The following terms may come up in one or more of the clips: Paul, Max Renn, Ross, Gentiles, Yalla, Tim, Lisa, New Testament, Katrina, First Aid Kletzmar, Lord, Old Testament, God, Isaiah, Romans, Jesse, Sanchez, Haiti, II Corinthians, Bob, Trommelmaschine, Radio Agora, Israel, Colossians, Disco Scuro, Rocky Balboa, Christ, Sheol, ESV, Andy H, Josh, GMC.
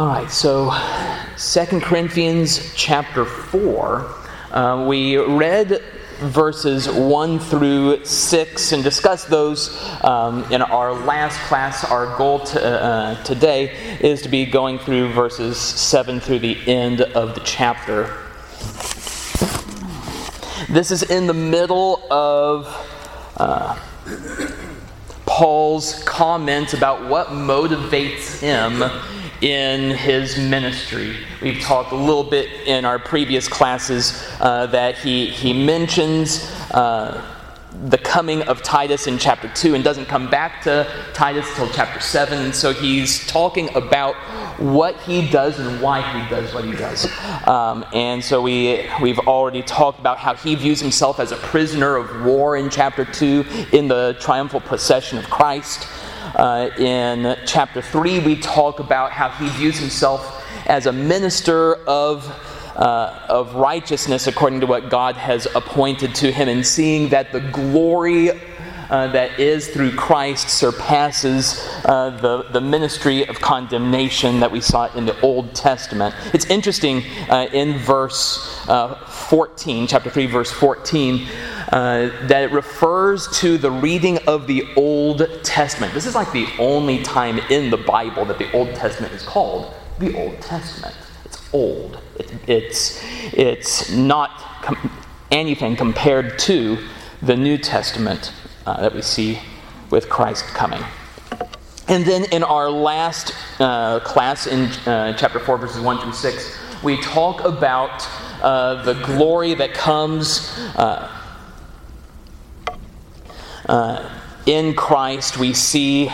All right, so 2 Corinthians chapter 4, we read verses 1 through 6 and discussed those in our last class. Our goal today is to be going through verses 7 through the end of the chapter. This is in the middle of Paul's comments about what motivates him in his ministry. We've talked a little bit in our previous classes that he mentions the coming of Titus in chapter 2 and doesn't come back to Titus till chapter 7. And so he's talking about what he does and why he does what he does. And so we've already talked about how he views himself as a prisoner of war in chapter 2 in the triumphal procession of Christ. In chapter 3, we talk about how he views himself as a minister of righteousness according to what God has appointed to him, and seeing that the glory that is through Christ surpasses the ministry of condemnation that we saw in the Old Testament. It's interesting in verse 14, chapter 3, verse 14, that it refers to the reading of the Old Testament. This is like the only time in the Bible that the Old Testament is called the Old Testament. It's old. It's not anything compared to the New Testament that we see with Christ coming. And then in our last class in chapter 4, verses 1 through 6, we talk about the glory that comes in Christ. We see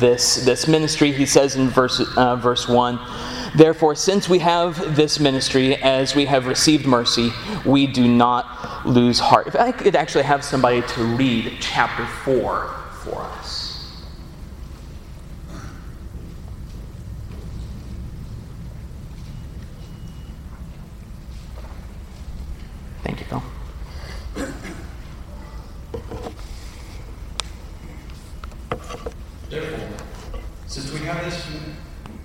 this ministry. He says in verse 1, "Therefore, since we have this ministry, as we have received mercy, we do not lose heart." If I could actually have somebody to read chapter 4 for us. Thank you, Phil. "Therefore, since we have this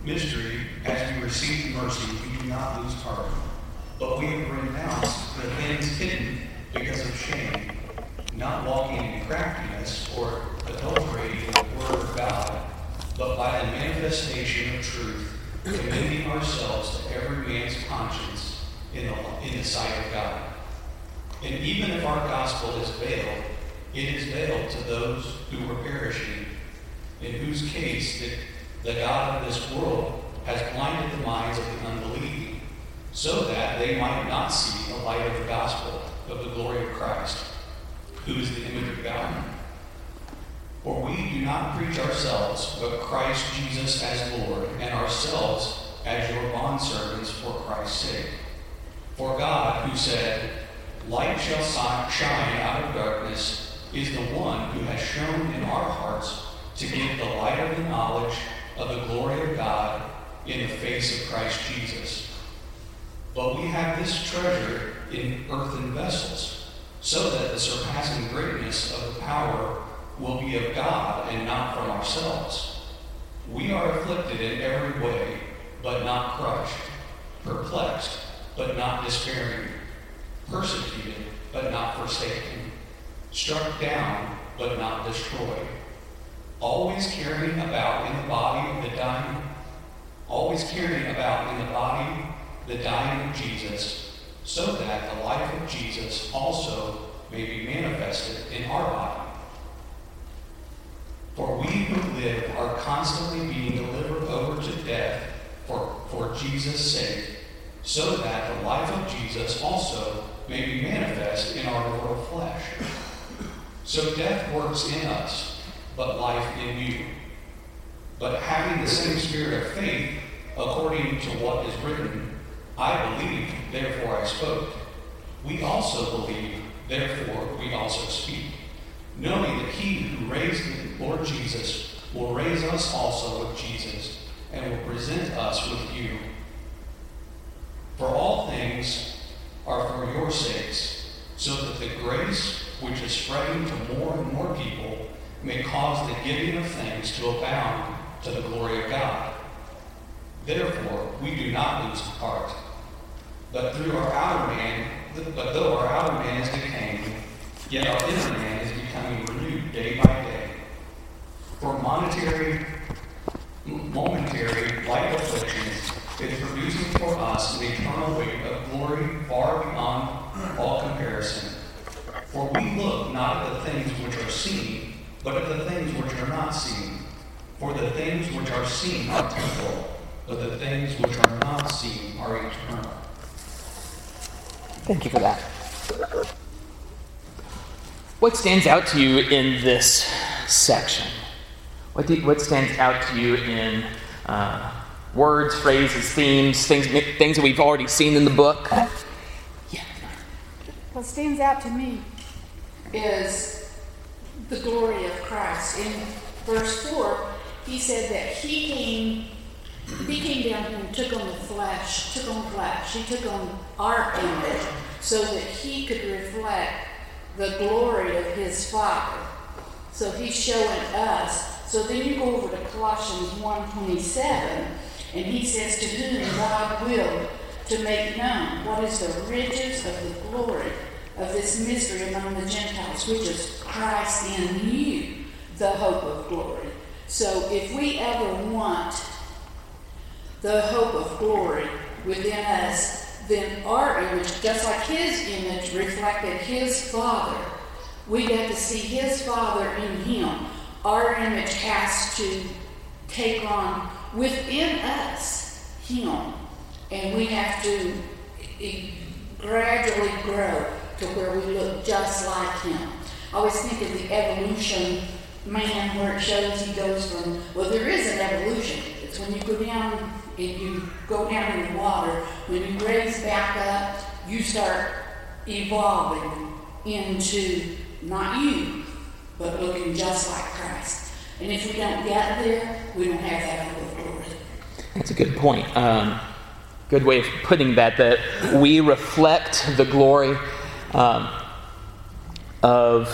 mystery, as we receive mercy, we do not lose heart. But we have renounced the things hidden because of shame, not walking in craftiness or adulterating the word of God, but by the manifestation of truth, commending ourselves to every man's conscience in the sight of God. And even if our gospel is veiled, it is veiled to those who are perishing, in whose case the God of this world has blinded the minds of the unbelieving, so that they might not see the light of the gospel of the glory of Christ, who is the image of God. For we do not preach ourselves, but Christ Jesus as Lord, and ourselves as your bondservants for Christ's sake. For God, who said, 'Light shall shine out of darkness,' is the one who has shown in our hearts to give the light of the knowledge of the glory of God in the face of Christ Jesus. But we have this treasure in earthen vessels, so that the surpassing greatness of the power will be of God and not from ourselves. We are afflicted in every way, but not crushed, perplexed, but not despairing, persecuted, but not forsaken, struck down, but not destroyed, always carrying about in the body the dying of Jesus, so that the life of Jesus also may be manifested in our body. For we who live are constantly being delivered over to death for Jesus' sake, so that the life of Jesus also may be manifest in our mortal flesh. So death works in us, but life in you. But having the same spirit of faith, according to what is written, 'I believed, therefore I spoke,' we also believe, therefore we also speak, knowing that he who raised the Lord Jesus will raise us also with Jesus, and will present us with you. For all things are for your sakes, so that the grace which is spreading to more and more people may cause the giving of things to abound to the glory of God. Therefore, we do not lose heart. But though our outer man is decaying, yet our inner man is becoming renewed day by day. For momentary light afflictions is producing for us an eternal weight of glory far beyond all comparison. For we look not at the things which are seen, but at the things which are not seen. For the things which are seen are temporal, but the things which are not seen are eternal. Thank you for that. What stands out to you in this section? What stands out to you in words, phrases, themes, things that we've already seen in the book? Yeah. What stands out to me is the glory of Christ. In verse 4, he said that he came down here and took on flesh. He took on our image so that he could reflect the glory of his Father. So he's showing us. So then you go over to Colossians 1:27, and he says, to whom God willed to make known what is the riches of the glory of this mystery among the Gentiles, which is Christ in you, the hope of glory. So if we ever want the hope of glory within us, then our image, just like his image reflected his Father, we got to see his Father in him. Our image has to take on within us him, and we have to gradually grow to where we look just like him. I always think of the evolution man, where it shows he goes from, well, there is an evolution. It's when you go down. If you go down in the water, when you raise back up, you start evolving into not you, but looking just like Christ. And if we don't get there, we don't have that hope of glory. That's a good point. Good way of putting that we reflect the glory of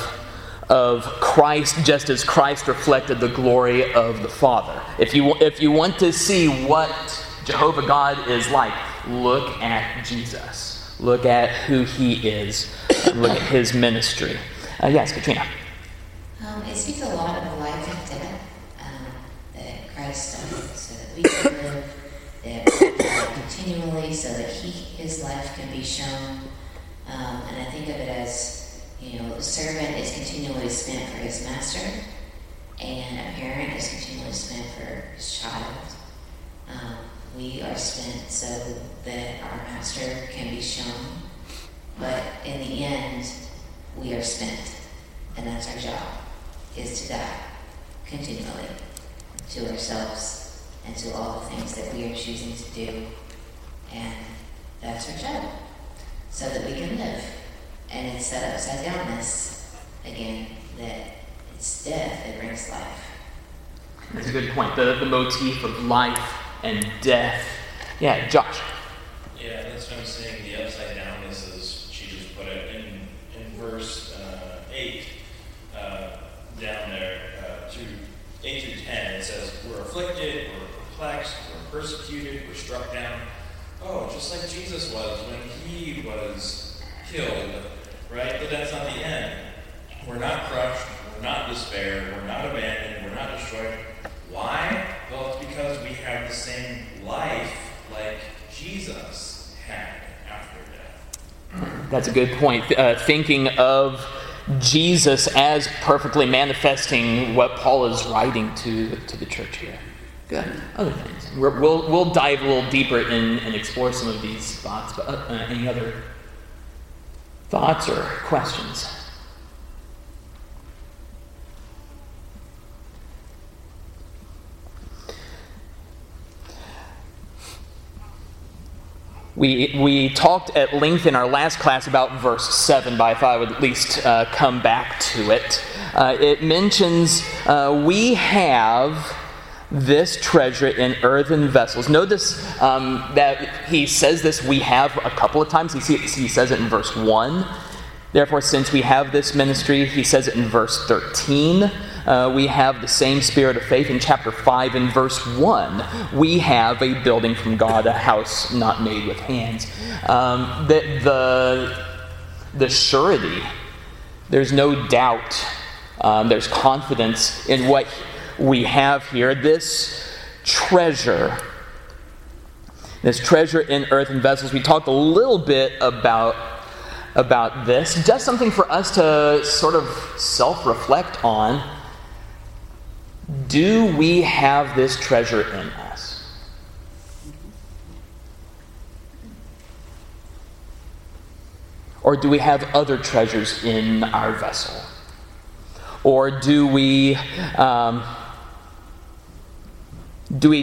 Christ, just as Christ reflected the glory of the Father. If you want to see what Jehovah God is like, look at Jesus. Look at who he is. Look at his ministry. Yes, Katrina. It speaks a lot of the life and death that Christ died so that we can live continually, so that his life can be shown. And I think of it as, the servant is continually spent for his master, and a parent is continually spent for his child. We are spent so that our master can be shown, but in the end, we are spent, and that's our job, is to die continually to ourselves and to all the things that we are choosing to do, and that's our job, so that we can live. And it's that upside downness, again, that it's death that brings life. That's a good point. The motif of life and death. Yeah, Josh. Yeah, that's what I'm saying. The upside downness, as she just put it, in verse 8, down there, 8 through 10, it says, we're afflicted, we're perplexed, we're persecuted, we're struck down. Oh, just like Jesus was when he was killed. Right? But that's not the end. We're not crushed. We're not despair. We're not abandoned. We're not destroyed. Why? Well, it's because we have the same life like Jesus had after death. That's a good point. Thinking of Jesus as perfectly manifesting what Paul is writing to the church here. Good. Other things. We'll dive a little deeper and explore some of these thoughts. But any other thoughts or questions? We talked at length in our last class about verse 7, but I thought I would at least come back to it. It mentions we have this treasure in earthen vessels. Notice that he says this, we have, a couple of times. He says it in verse 1. Therefore, since we have this ministry, he says it in verse 13. we have the same spirit of faith in chapter 5 and verse 1. We have a building from God, a house not made with hands. The surety, there's no doubt, there's confidence in what we have here. This treasure in earthen vessels. We talked a little bit about this. Does something for us to sort of self-reflect on. Do we have this treasure in us? Or do we have other treasures in our vessel? Or do we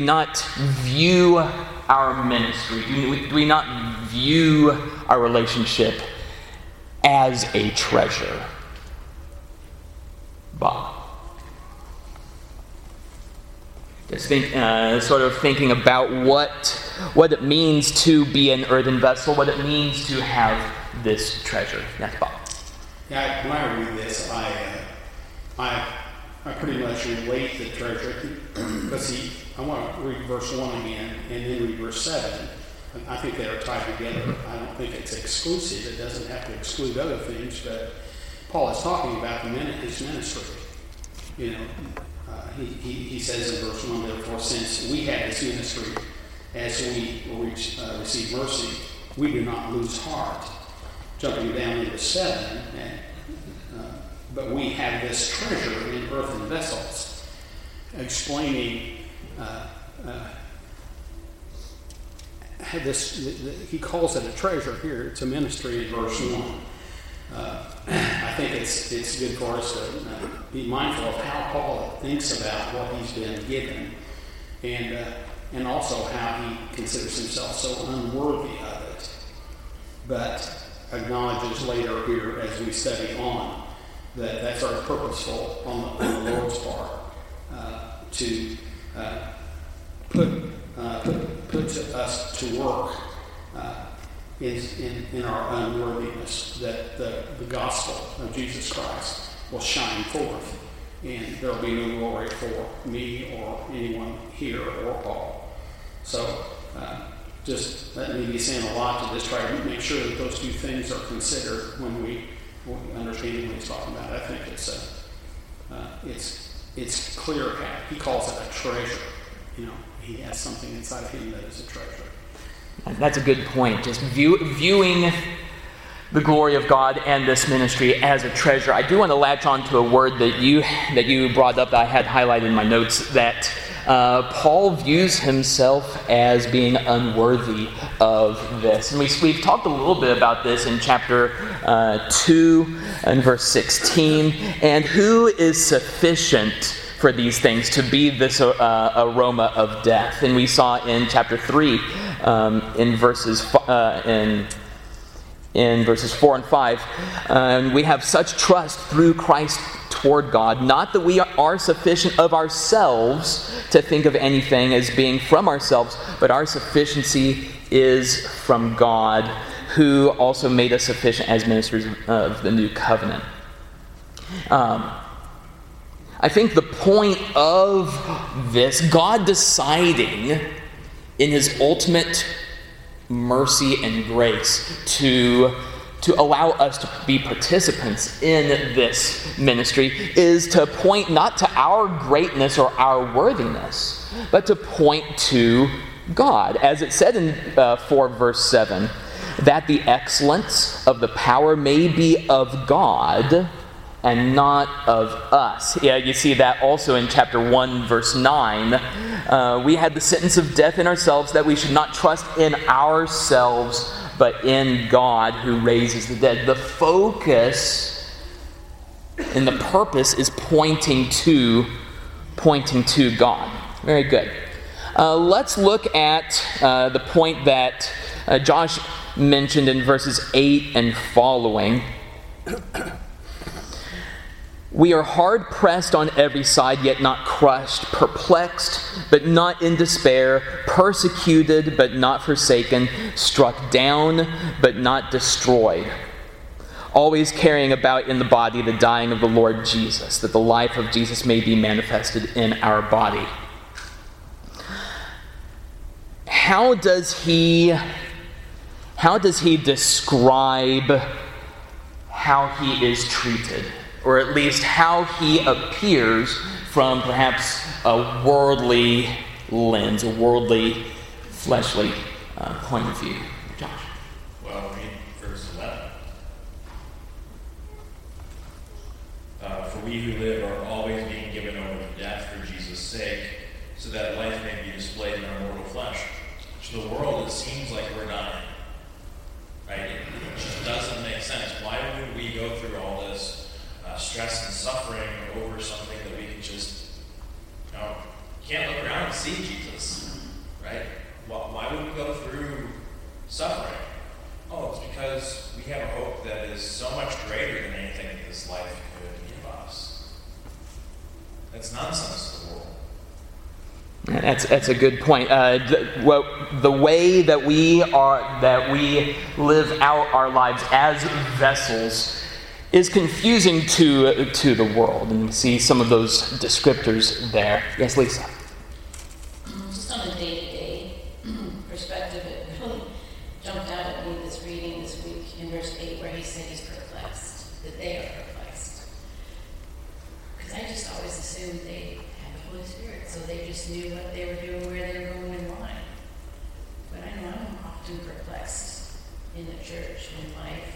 not view our ministry? Do we not view our relationship as a treasure? Bob. Just thinking about what it means to be an earthen vessel, what it means to have this treasure. That's Bob. Yeah, when I read this, I pretty much relate the treasure because I want to read verse 1 again and then read verse 7. I think they are tied together. I don't think it's exclusive. It doesn't have to exclude other things, but Paul is talking about his ministry. You know, he says in verse 1, therefore, since we have this ministry, as we receive mercy, we do not lose heart. Jumping down into 7, but we have this treasure in earthen vessels, explaining he calls it a treasure here. It's a ministry in verse 1. I think it's good for us to be mindful of how Paul thinks about what he's been given, and also how he considers himself so unworthy of it, but acknowledges later here as we study on that that's our purposeful on the Lord's part to put us to work in our unworthiness, that the gospel of Jesus Christ will shine forth, and there will be no glory for me or anyone here or Paul. So just that may be saying a lot to this, try to make sure that those two things are considered when we understand what he's talking about. I think it's clear how he calls it a treasure. You know, he has something inside of him that is a treasure. That's a good point. Just viewing the glory of God and this ministry as a treasure. I do want to latch on to a word that you brought up that I had highlighted in my notes, that Paul views himself as being unworthy of this. And we've talked a little bit about this in chapter 2 and verse 16. And who is sufficient for these things to be this aroma of death? And we saw in chapter 3 in verses 4 and 5, we have such trust through Christ toward God, not that we are sufficient of ourselves to think of anything as being from ourselves, but our sufficiency is from God, who also made us sufficient as ministers of the new covenant. I think the point of this, God deciding in his ultimate mercy and grace to allow us to be participants in this ministry, is to point not to our greatness or our worthiness, but to point to God. As it said in 4 verse 7, that the excellence of the power may be of God and not of us. Yeah, you see that also in chapter 1, verse 9. We had the sentence of death in ourselves, that we should not trust in ourselves, but in God who raises the dead. The focus and the purpose is pointing to God. Very good. Let's look at the point that Josh mentioned in verses 8 and following. We are hard-pressed on every side, yet not crushed, perplexed, but not in despair, persecuted, but not forsaken, struck down, but not destroyed. always carrying about in the body the dying of the Lord Jesus, that the life of Jesus may be manifested in our body. How does he describe how he is treated, or at least how he appears from perhaps a worldly lens, a worldly, fleshly point of view? Josh? Well, read verse 11. For we who live are always being given over to death for Jesus' sake, so that life may be displayed in our mortal flesh. To the world, it seems like we're dying. Right? It just doesn't make sense. Why would we go through all this stress and suffering over something that we can just, you know, can't look around and see Jesus, right? Why would we go through suffering? Oh, it's because we have a hope that is so much greater than anything this life could give us. That's nonsense to the world. That's a good point. The way that we live out our lives as vessels is confusing to the world, and we see some of those descriptors there. Yes, Lisa. Just on a day-to-day perspective, it really jumped out at me this reading this week in verse 8, where he said he's perplexed, that they are perplexed. Because I just always assumed they had the Holy Spirit, so they just knew what they were doing, where they were going, and why. But I know I'm often perplexed in the church, in life,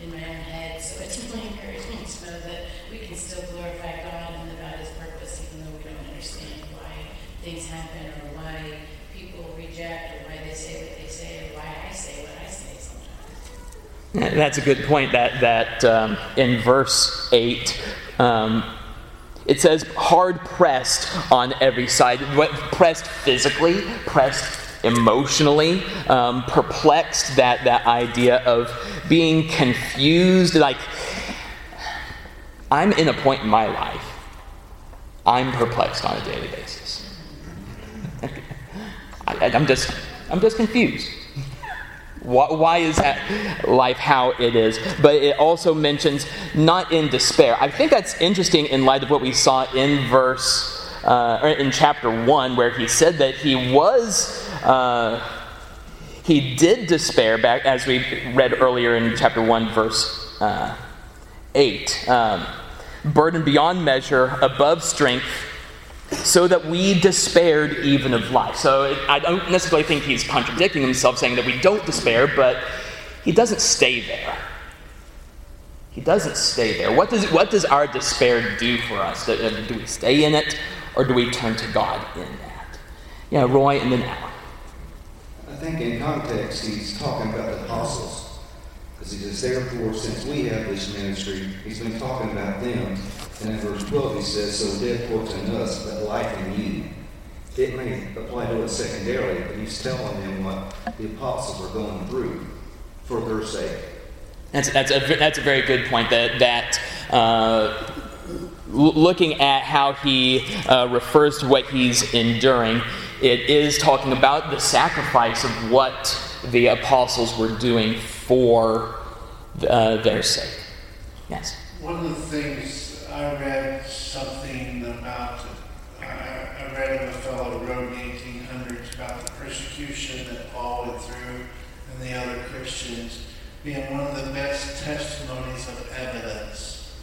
in my own head, so it's really encouraging to know that we can still glorify God and live out His purpose, even though we don't understand why things happen, or why people reject, or why they say what they say, or why I say what I say sometimes. That's a good point. That in verse 8, it says, hard pressed on every side. Pressed physically, pressed emotionally, perplexed, that idea of being confused. Like, I'm in a point in my life, I'm perplexed on a daily basis. I'm just confused. Why is that life how it is? But it also mentions not in despair. I think that's interesting in light of what we saw in in chapter 1, where he said that he was... he did despair, back as we read earlier in chapter 1, verse 8. Burdened beyond measure, above strength, so that we despaired even of life. So I don't necessarily think he's contradicting himself, saying that we don't despair, but he doesn't stay there. He doesn't stay there. What does our despair do for us? Do we stay in it, or do we turn to God in that? Yeah, Roy, and then Alan. I think in context, he's talking about the apostles, because he says, therefore, since we have this ministry, he's been talking about them. And in verse 12, he says, so death works in us, but life in you. It may apply to us secondarily, but he's telling them what the apostles are going through for their sake. That's a very good point, that looking at how he refers to what he's enduring, it is talking about the sacrifice of what the apostles were doing for their sake. Yes? One of the things I read something about, I read of a fellow who wrote in the 1800s about the persecution that Paul went through and the other Christians being one of the best testimonies of evidence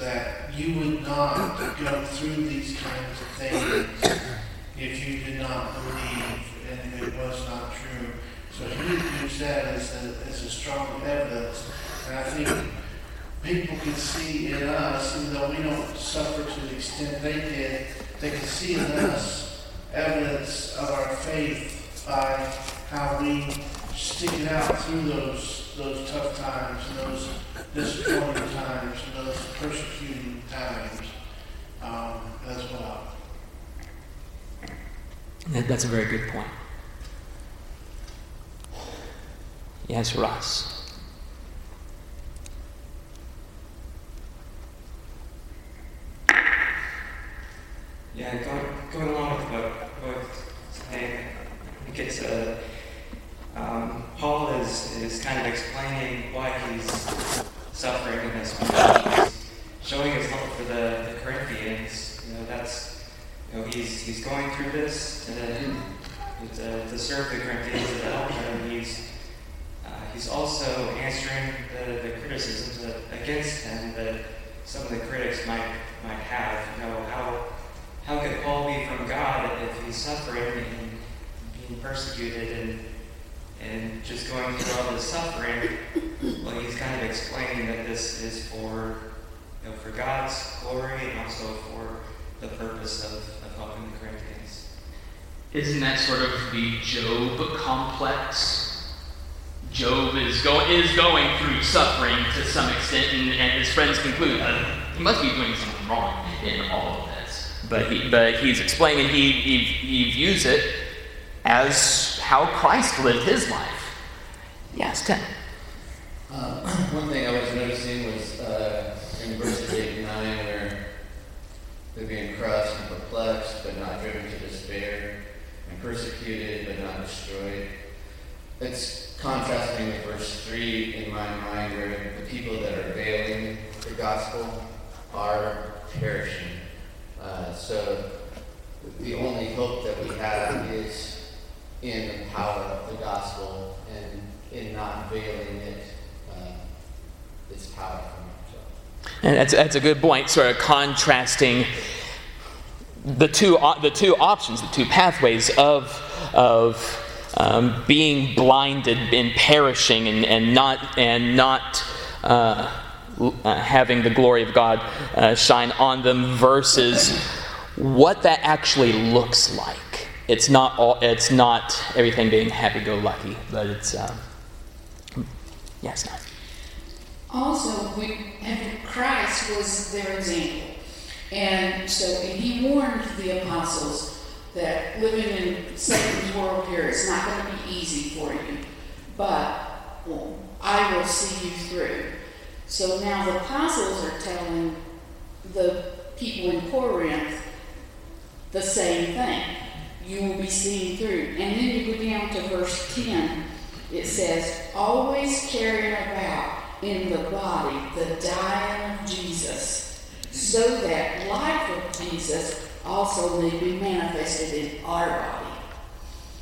that you would not go through these kinds of things if you did not believe and if it was not true. So he used that as a strong evidence. And I think people can see in us, even though we don't suffer to the extent they did, they can see in us evidence of our faith by how we stick it out through those tough times, and those disappointing times, and those persecuting times as well. That's a very good point. Yes, Ross. Yeah, going along with what I think it's Paul is kind of explaining why he's suffering in this way. He's showing his love for the Corinthians. You know, that's, you know, he's going through this to serve the Corinthians, to help them. He's also answering the criticisms against him that some of the critics might have. You know, how could Paul be from God if he's suffering and being persecuted and just going through all this suffering? Well, he's kind of explaining that this is for, you know, for God's glory and also for the purpose of helping the Corinthians. Isn't that sort of the Job complex? Job is going through suffering to some extent, and his friends conclude he must be doing something wrong in all of this. But he's explaining he views it as how Christ lived his life. Yes, Tim. One thing I was noticing was in verses 8 and 9, where they're being crushed and perplexed, but not driven to despair, and persecuted, but not destroyed. It's contrasting with verse 3 in my mind, where the people that are veiling the gospel are perishing. So the only hope that we have is in the power of the gospel, and in not veiling it, it's power from ourselves. And that's a good point, sort of contrasting the two options, the two pathways of being blinded and perishing and not having the glory of God shine on them, versus what that actually looks like. It's not all. It's not everything being happy-go-lucky, but it's yes. Yeah, also, Christ was their example, and he warned the apostles that living in Satan's world here is not going to be easy for you, but I will see you through. So now the apostles are telling the people in Corinth the same thing. You will be seen through. And then you go down to verse 10. It says, always carrying about in the body the dying of Jesus, so that life of Jesus also may be manifested in our body.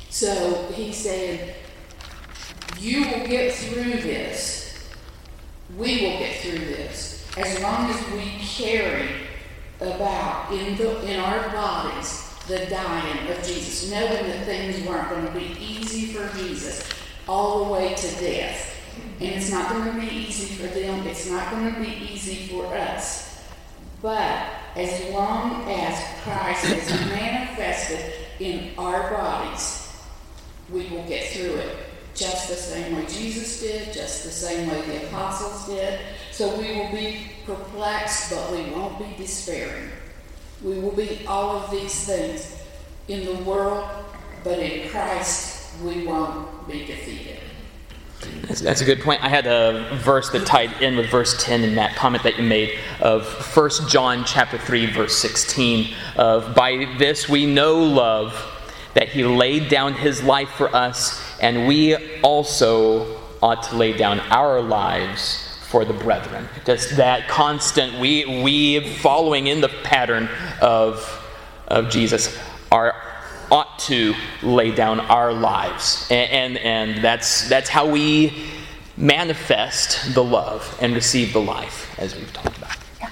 So he said, you will get through this. We will get through this. As long as we carry about in our bodies the dying of Jesus, knowing that things weren't going to be easy for Jesus all the way to death. And it's not going to be easy for them. It's not going to be easy for us. But as long as Christ is manifested in our bodies, we will get through it just the same way Jesus did, just the same way the apostles did. So we will be perplexed, but we won't be despairing. We will be all of these things in the world, but in Christ we won't be defeated. That's a good point. I had a verse that tied in with verse 10 in that comment that you made of 1 John chapter 3, verse 16. Of, by this we know love, that he laid down his life for us, and we also ought to lay down our lives for the brethren. Just that constant, we following in the pattern of Jesus, are ought to lay down our lives, and that's how we manifest the love and receive the life, as we've talked about. Yeah.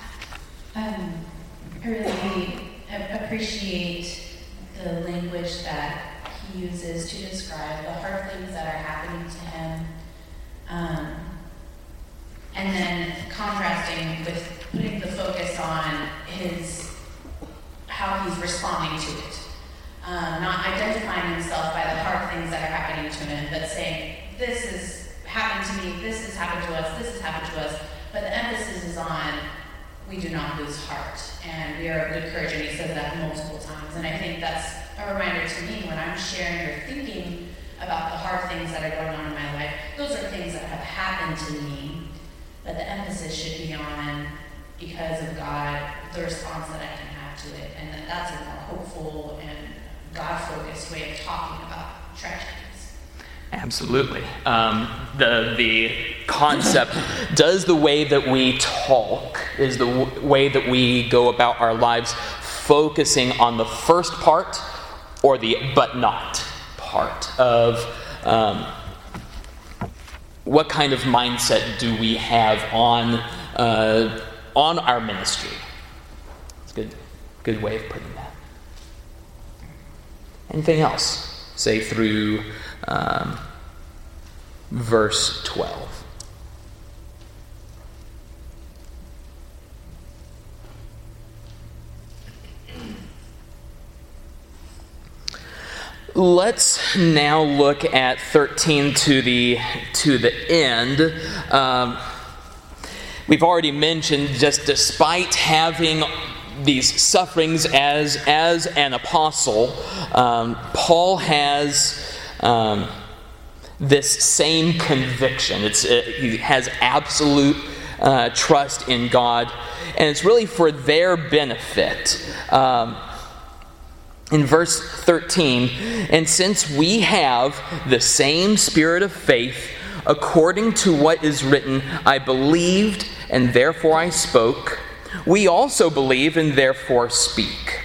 I really appreciate the language that he uses to describe the hard things that are happening to him, and then contrasting with putting the focus on how he's responding to it. Not identifying himself by the hard things that are happening to him, but saying, this has happened to me, this has happened to us, this has happened to us. But the emphasis is on, we do not lose heart, and we are of good courage, and he says that multiple times. And I think that's a reminder to me when I'm sharing or thinking about the hard things that are going on in my life. Those are things that have happened to me, but the emphasis should be on, because of God, the response that I can have to it. And that's a more hopeful and God-focused way of talking about tragedies. Absolutely. The concept, does the way that we talk, is the way that we go about our lives focusing on the first part or the but not part of what kind of mindset do we have on our ministry? It's a good way of putting that. Anything else? Say through verse 12. Let's now look at 13 to the end. We've already mentioned, just despite having these sufferings as an apostle, Paul has this same conviction. He has absolute trust in God, and it's really for their benefit. In verse 13, and since we have the same spirit of faith, according to what is written, I believed and therefore I spoke, we also believe and therefore speak,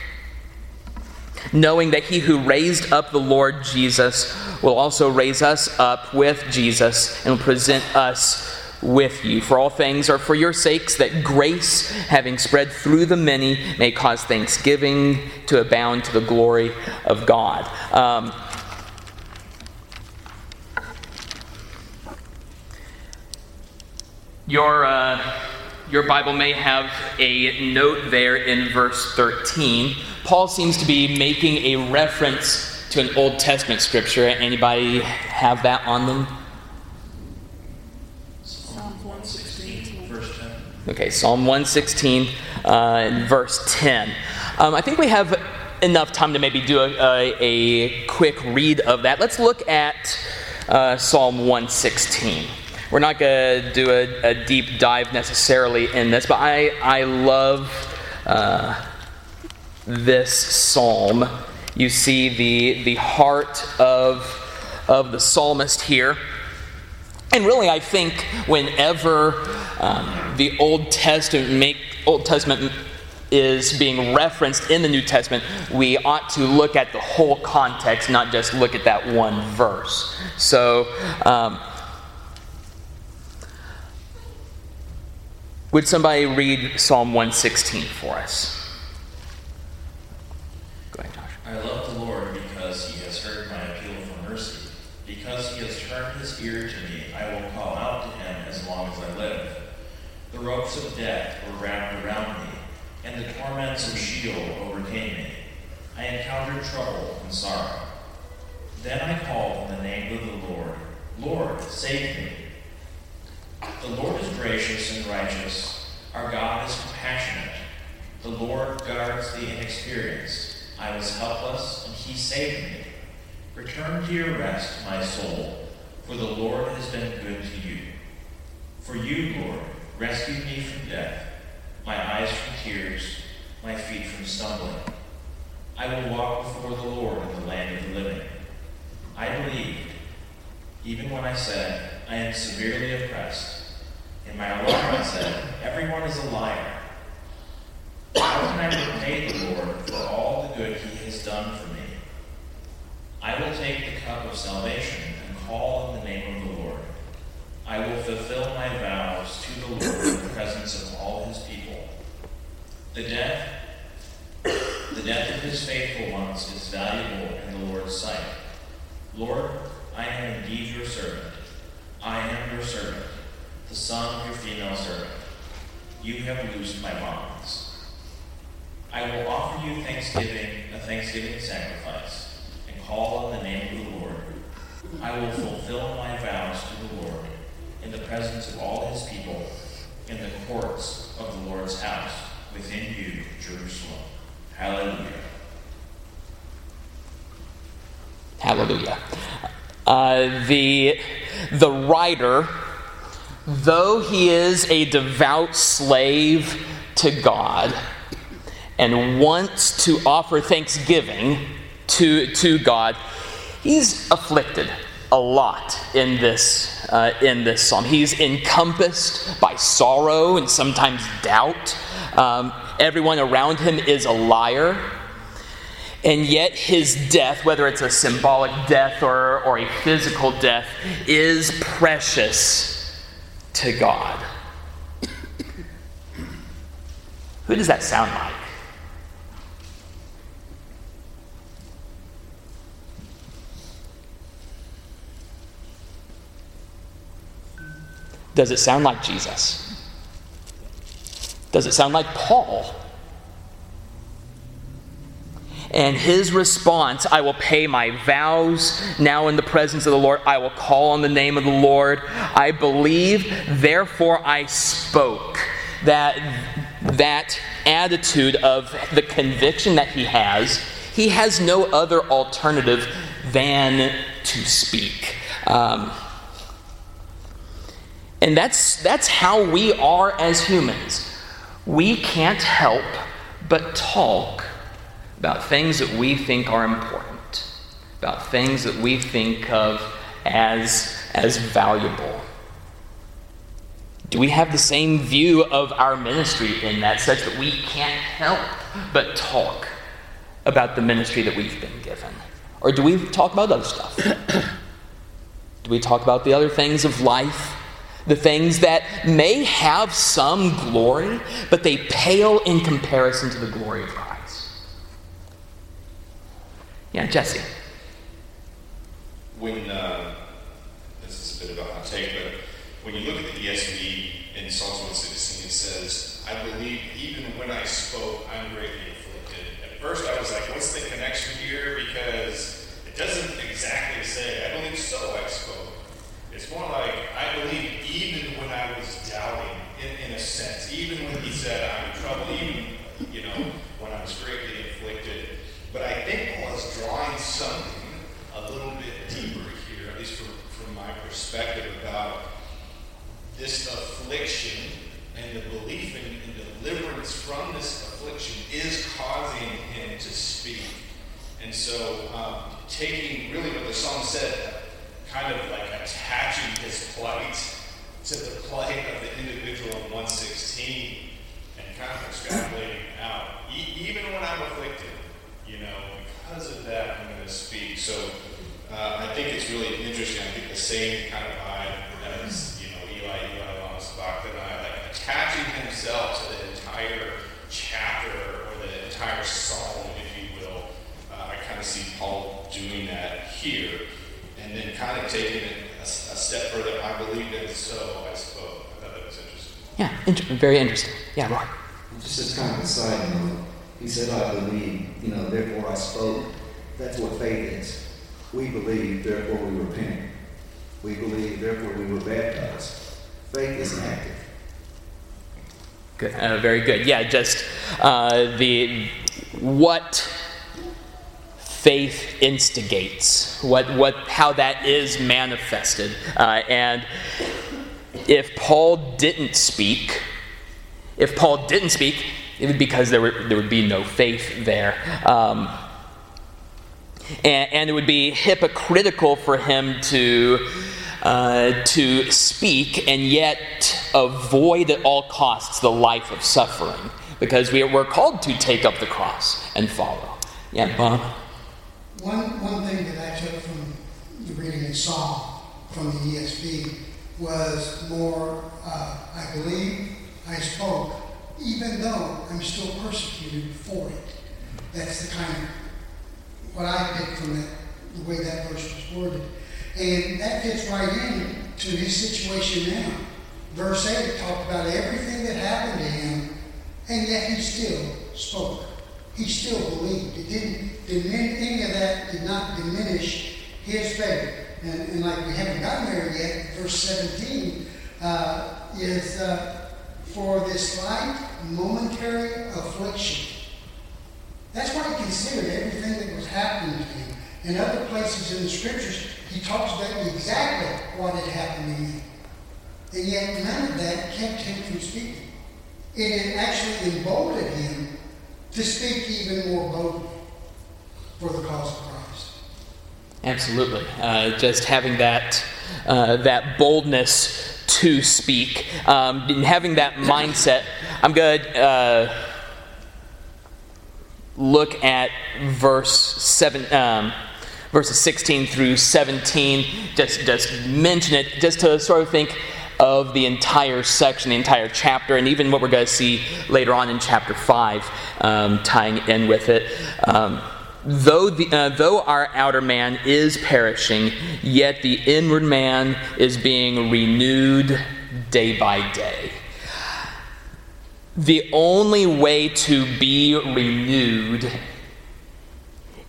knowing that he who raised up the Lord Jesus will also raise us up with Jesus and will present us with you. For all things are for your sakes, that grace, having spread through the many, may cause thanksgiving to abound to the glory of God. Your Bible may have a note there in verse 13. Paul seems to be making a reference to an Old Testament scripture. Anybody have that on them? Okay, Psalm 116 and verse 10. I think we have enough time to maybe do a quick read of that. Let's look at Psalm 116. We're not going to do a deep dive necessarily in this, but I love this psalm. You see the heart of the psalmist here. And really, I think whenever the Old Testament is being referenced in the New Testament, we ought to look at the whole context, not just look at that one verse. So, would somebody read Psalm 116 for us? Go ahead, Josh. I love the Lord because he has heard my appeal for mercy. Because he has turned his ear to me, I will call out to him as long as I live. The ropes of death were wrapped around me, and the torments of Sheol overcame me. I encountered trouble and sorrow. Then I called in the name of the Lord, Lord, save me. The Lord is gracious and righteous. Our God is compassionate. The Lord guards the inexperienced. I was helpless, and he saved me. Return to your rest, my soul, for the Lord has been good to you. For you, Lord, rescued me from death, my eyes from tears, my feet from stumbling. I will walk before the Lord in the land of the living. I believed, even when I said, I am severely oppressed. In my alarm I said, everyone is a liar. How can I repay the Lord for all the good he has done for me? I will take the cup of salvation and call on the name of the Lord. I will fulfill my vows to the Lord in the presence of all his people. The death of his faithful ones is valuable in the Lord's sight. Lord, I am indeed your servant. I am your servant, the son of your female servant. You have loosed my bonds. I will offer you a thanksgiving sacrifice. Call on the name of the Lord. I will fulfill my vows to the Lord in the presence of all his people, in the courts of the Lord's house, within you, Jerusalem. Hallelujah. Hallelujah. The writer, though he is a devout slave to God and wants to offer thanksgiving to God, he's afflicted a lot in this psalm. He's encompassed by sorrow and sometimes doubt. Everyone around him is a liar. And yet his death, whether it's a symbolic death or a physical death, is precious to God. Who does that sound like? Does it sound like Jesus? Does it sound like Paul? And his response, I will pay my vows now in the presence of the Lord. I will call on the name of the Lord. I believed, therefore I spoke. That attitude of the conviction that he has no other alternative than to speak. And that's how we are as humans. We can't help but talk about things that we think are important, about things that we think of as valuable. Do we have the same view of our ministry in that, such that we can't help but talk about the ministry that we've been given? Or do we talk about other stuff? Do we talk about the other things of life? The things that may have some glory, but they pale in comparison to the glory of Christ. Yeah, Jesse. When, this is a bit of a hot take, but when you look at the ESV in Psalms 116, it says, I believe even when I spoke, I'm greatly afflicted. At first I was like, what's the connection here? Because it doesn't exactly say, I believe so I spoke. It's more like, I believe even when I was doubting, in a sense, even when he said I'm in trouble, even, when I was greatly afflicted. But I think Paul is drawing something a little bit deeper here, at least from my perspective, about this affliction and the belief in deliverance from this affliction is causing him to speak. And so, taking really what the psalm said, kind of like attaching his plight to the plight of the individual in 116 and kind of extrapolating out. Even when I'm afflicted, because of that I'm going to speak. So I think it's really interesting. I think the same kind of vibe as, Eli, lama sabachthani, like attaching himself to the entire chapter or the entire psalm, if you will. I kind of see Paul doing that here. And then kind of taking it a step further, I believed it, so I spoke. I thought that was interesting. Yeah, very interesting. Yeah, Roy. Just as kind of a side note, he said, I believe, therefore I spoke. That's what faith is. We believe, therefore we repent. We believe, therefore we were baptized. Faith is active. Good. Very good. Yeah, just what faith instigates, how that is manifested. And if Paul didn't speak, it would be because there would be no faith there. And it would be hypocritical for him to speak and yet avoid at all costs the life of suffering, because we're called to take up the cross and follow. Yeah, Bob? One thing that I took from the reading in Psalm from the ESV was more, I believe, I spoke, even though I'm still persecuted for it. That's the kind of what I did from it, the way that verse was worded. And that fits right in to his situation now. Verse 8 talked about everything that happened to him, and yet he still spoke. He still believed. It didn't any of that did not diminish his faith. And like we haven't gotten there yet, verse 17 is for this light momentary affliction. That's what he considered everything that was happening to him. In other places in the scriptures, he talks about exactly what had happened to him. And yet none of that kept him from speaking. It actually emboldened him to speak even more boldly for the cause of Christ. Absolutely. Just having that boldness to speak, and having that mindset. I'm going to look at verses 16 through 17. Just mention it, just to sort of think of the entire section, the entire chapter, and even what we're going to see later on in chapter 5, tying in with it. Though our outer man is perishing, yet the inward man is being renewed day by day. The only way to be renewed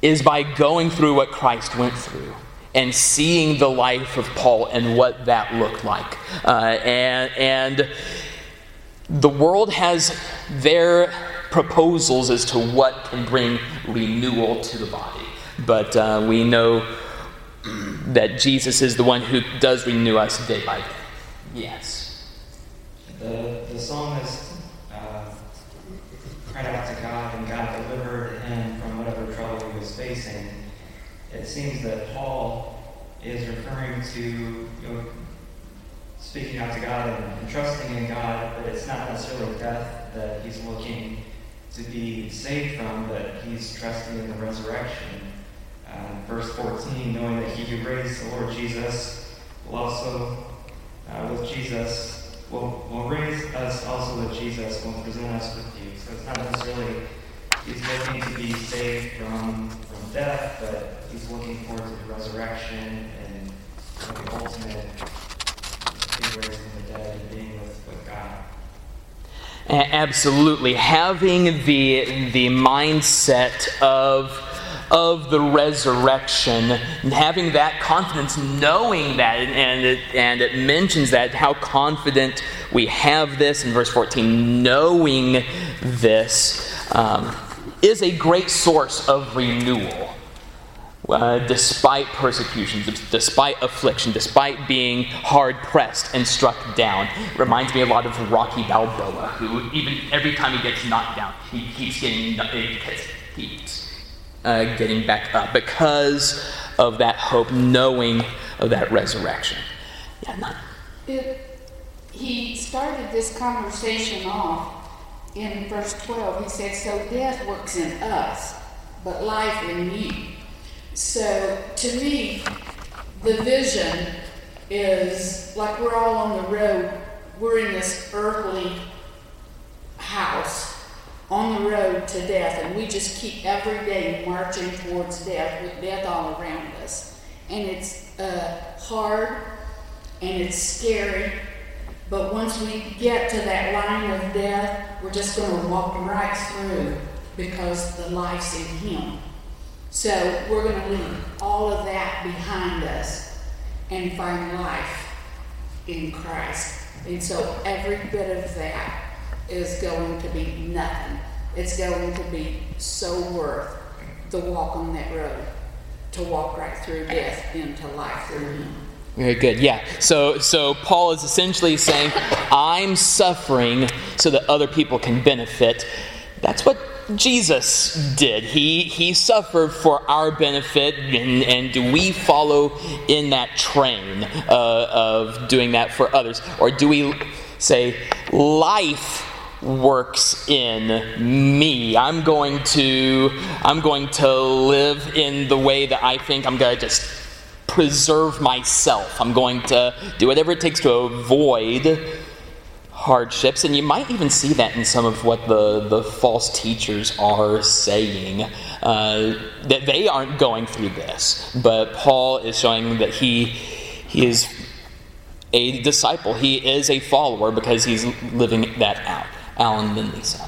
is by going through what Christ went through and seeing the life of Paul and what that looked like. And the world has their proposals as to what can bring renewal to the body. But we know that Jesus is the one who does renew us day by day. Yes. The psalmist cried out to God, and God delivered him from whatever trouble he was facing. It seems that Paul is referring to, speaking out to God and trusting in God, but it's not necessarily death that he's looking to be saved from, but he's trusting in the resurrection. Verse 14, knowing that he who raised the Lord Jesus will also with Jesus will raise us also with Jesus, will present us with you. So it's not necessarily he's looking to be saved from death, but he's looking forward to the resurrection and the ultimate being raised from the dead and being with God. Absolutely. Having the mindset of the resurrection, and having that confidence, knowing that, and it mentions that, how confident we have this in verse 14, knowing this is a great source of renewal. Despite persecution, despite affliction, despite being hard-pressed and struck down. Reminds me a lot of Rocky Balboa, who even every time he gets knocked down, he keeps getting back up because of that hope, knowing of that resurrection. Yeah, He started this conversation off in verse 12. He said, so death works in us, but life in you. So, to me, the vision is like we're all on the road. We're in this earthly house on the road to death, and we just keep every day marching towards death with death all around us. And it's hard, and it's scary, but once we get to that line of death, we're just going to walk right through because the life's in Him. So we're going to leave all of that behind us and find life in Christ. And so every bit of that is going to be nothing. It's going to be so worth the walk on that road, to walk right through death into life through Him. Very good, yeah. So Paul is essentially saying, I'm suffering so that other people can benefit. That's what Jesus did. He suffered for our benefit, and do we follow in that train of doing that for others? Or do we say, life works in me. I'm going to live in the way that I think. I'm going to just preserve myself. I'm going to do whatever it takes to avoid hardships, and you might even see that in some of what the false teachers are saying, that they aren't going through this, but Paul is showing that he is a disciple, he is a follower, because he's living that out. Alan, then Lisa.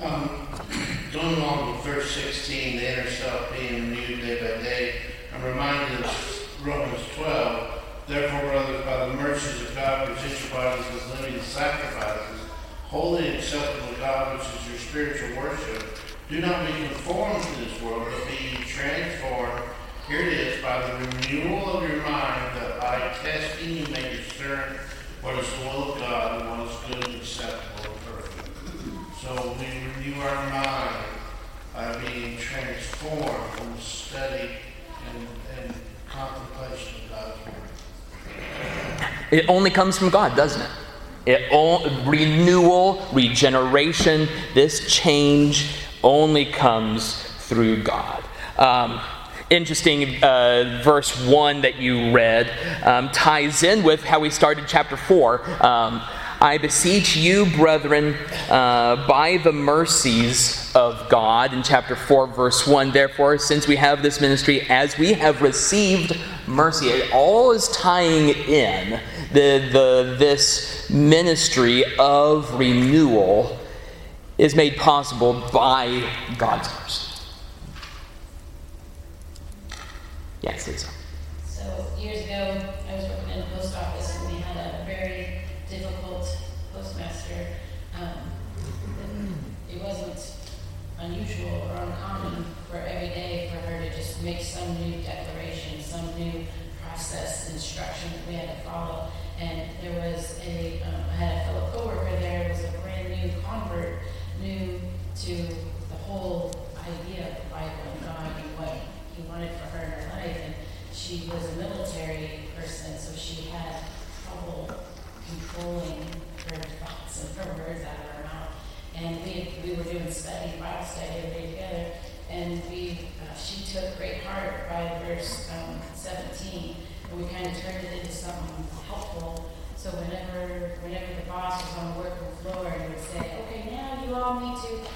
Going along with verse 16, the inner self being renewed day by day, I'm reminded of Romans 12. Therefore, brothers, by the mercies of God, present your bodies as living sacrifices, holy and acceptable to God, which is your spiritual worship. Do not be conformed to this world, but be transformed. Here it is, by the renewal of your mind, that by testing you may discern what is the will of God and what is good and acceptable and perfect. So we renew our mind by being transformed from study and contemplation of God's word. It only comes from God, doesn't it? Renewal, regeneration, this change only comes through God. Interesting verse 1 that you read ties in with how we started chapter 4. I beseech you, brethren, by the mercies of God. In chapter 4, verse 1, therefore, since we have this ministry, as we have received mercy. It all is tying in this ministry of renewal is made possible by God's mercy. Yes, Lisa. So, years ago, I was working in a post office, and we had a very difficult postmaster. It wasn't unusual or uncommon for every day for her to just make some new declaration, some new process, instruction that we had to follow. And there was I had a fellow coworker there who was a brand new convert, new to the whole idea of the Bible and God and what he wanted for her in her life. And she was a military person, so she had trouble controlling her thoughts and her words out of her mouth. And we were doing Bible study every day together, and she took great heart by verse 17, and we kind of turned it into something helpful. So whenever the boss was on the working floor and would say, okay, now you all need to,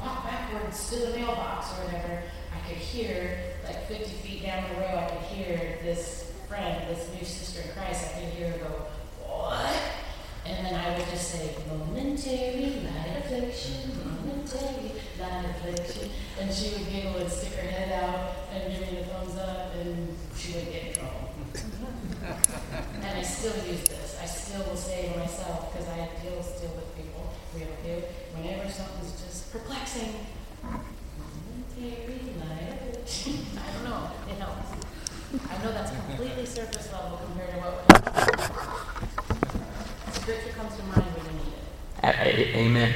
walk backwards to the mailbox or whatever, I could hear, like 50 feet down the road, I could hear this friend, this new sister in Christ, I could hear her go, what? And then I would just say, momentary light affliction, momentary light affliction. And she would giggle and stick her head out and give me the thumbs up, and she would get in trouble. And I still use this. I still will say to myself, because I deal still with people, we all do, whenever something's just perplexing, momentary light affliction. I don't know. It helps. I know that's completely surface level compared to what we do. Scripture comes to mind when you need it. Amen.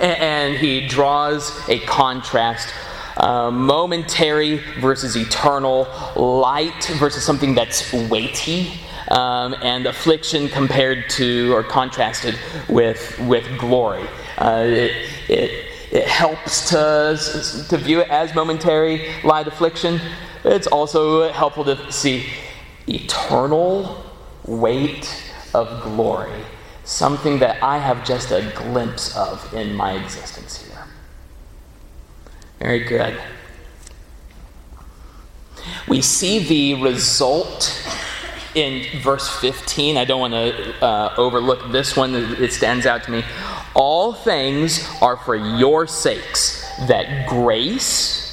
And he draws a contrast. Momentary versus eternal. Light versus something that's weighty. And affliction compared to or contrasted with glory. It helps to view it as momentary light affliction. It's also helpful to see eternal weight of glory, something that I have just a glimpse of in my existence here. Very good. We see the result in verse 15. I don't want to overlook this one. It stands out to me. All things are for your sakes, that grace,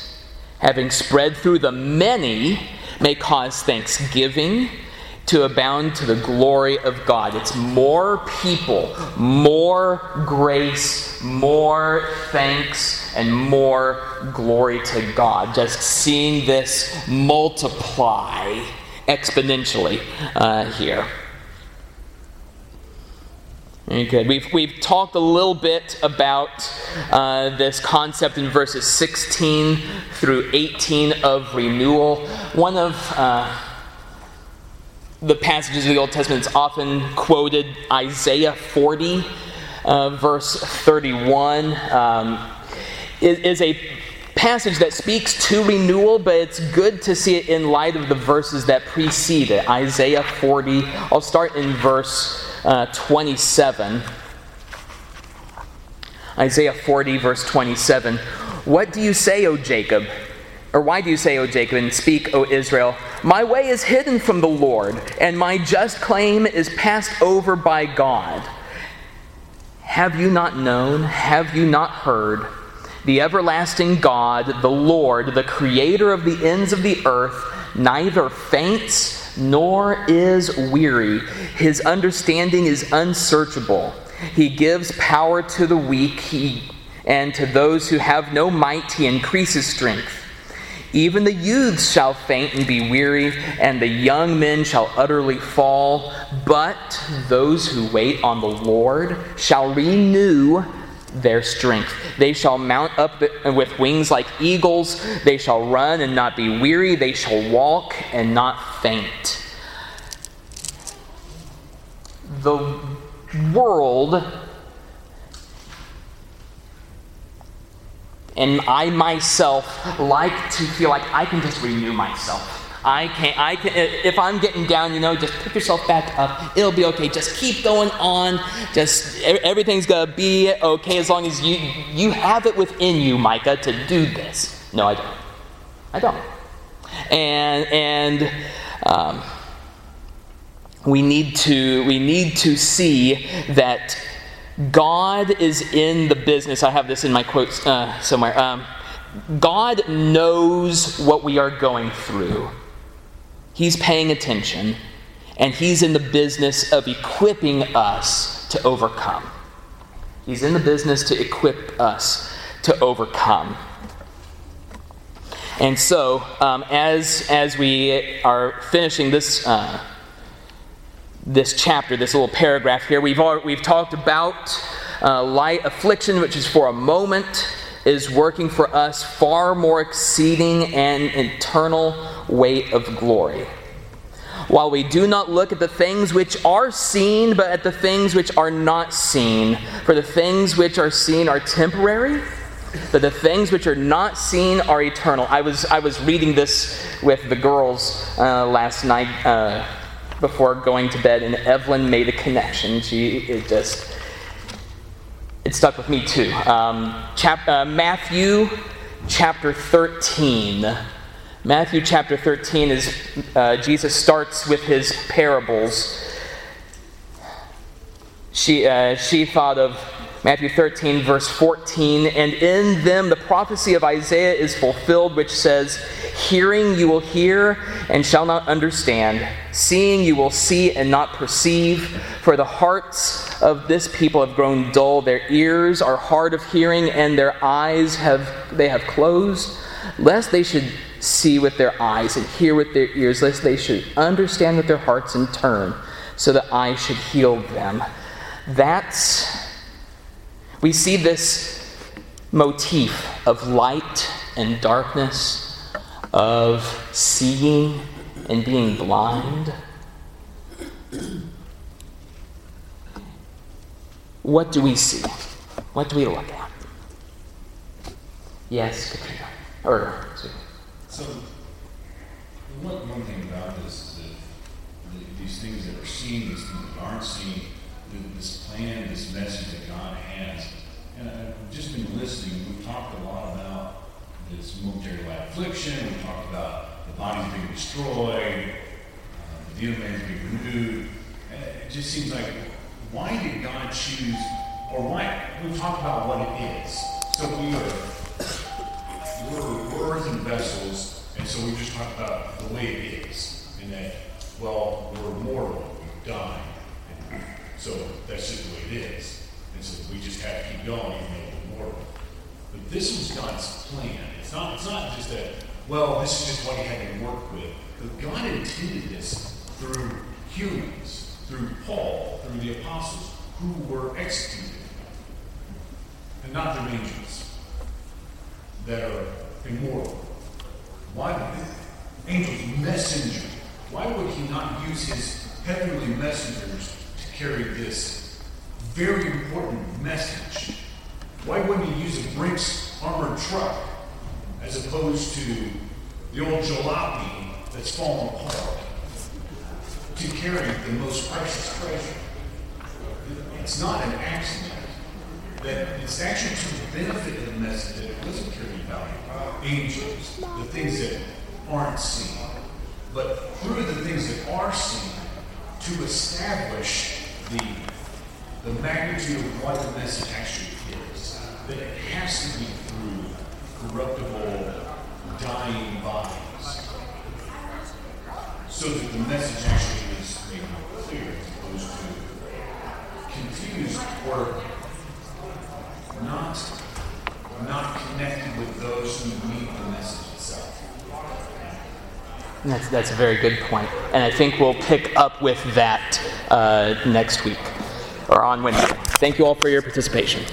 having spread through the many, may cause thanksgiving to abound to the glory of God. It's more people, more grace, more thanks, and more glory to God. Just seeing this multiply exponentially here. Okay, we've talked a little bit about this concept in verses 16 through 18 of renewal. One of the passages of the Old Testament is often quoted, Isaiah 40, verse 31, is a passage that speaks to renewal, but it's good to see it in light of the verses that precede it. Isaiah 40, I'll start in verse 27. Isaiah 40, verse 27. What do you say, O Jacob? Or why do you say, O Jacob, and speak, O Israel? My way is hidden from the Lord, and my just claim is passed over by God. Have you not known? Have you not heard? The everlasting God, the Lord, the creator of the ends of the earth, neither faints nor is weary. His understanding is unsearchable. He gives power to the weak, and to those who have no might, he increases strength. Even the youths shall faint and be weary, and the young men shall utterly fall. But those who wait on the Lord shall renew their strength. They shall mount up with wings like eagles. They shall run and not be weary. They shall walk and not faint. The world, and I myself, like to feel like I can just renew myself. I can, if I'm getting down, just pick yourself back up. It'll be okay. Just keep going on. Just everything's going to be okay as long as you have it within you, Micah, to do this. No, I don't. And we need to see that God is in the business. I have this in my quotes somewhere. God knows what we are going through. He's paying attention, and He's in the business of equipping us to overcome. He's in the business to equip us to overcome. And so, as we are finishing this this chapter, this little paragraph here, we've talked about light affliction, which is for a moment, is working for us far more exceeding an eternal weight of glory. While we do not look at the things which are seen, but at the things which are not seen. For the things which are seen are temporary, but the things which are not seen are eternal. I was reading this with the girls last night before going to bed, and Evelyn made a connection. It stuck with me too. Matthew chapter 13. Matthew chapter 13 is Jesus starts with his parables. She thought of Matthew 13 verse 14, and in them the prophecy of Isaiah is fulfilled, which says, "Hearing you will hear and shall not understand. Seeing you will see and not perceive. For the hearts of this people have grown dull. Their ears are hard of hearing, and their eyes have closed. Lest they should see with their eyes and hear with their ears. Lest they should understand with their hearts and turn, so that I should heal them." We see this motif of light and darkness, of seeing and being blind. What do we see? What do we look at? Yes, Katrina. So, one thing about this is that these things that are seen, these things that aren't seen, this plan, this message that God has. And I've just been listening. We've talked a lot about this momentary light affliction. We've talked about the body's being destroyed, the dead man's being renewed. It just seems like, why did God choose, or why? We've talked about what it is. So we're earthen vessels, and so we've just talked about the way it is. And that, we're mortal, we die. So that's just the way it is. And so we just have to keep going even though we're mortal. But this was God's plan. It's not just that, this is just what he had to work with. But God intended this through humans, through Paul, through the apostles, who were executed. And not through angels that are immortal. Why would angels messenger? Why would he not use his heavenly messengers carry this very important message? Why wouldn't he use a Brinks armored truck as opposed to the old jalopy that's fallen apart to carry the most precious treasure? It's not an accident. That it's actually to the benefit of the message that it wasn't carried by angels, the things that aren't seen. But through the things that are seen, to establish the magnitude of what the message actually is, that it has to be through corruptible, dying bodies, so that the message actually is made more clear as opposed to confused or not connected with those who need the message itself. That's a very good point. And I think we'll pick up with that next week or on Wednesday. Thank you all for your participation.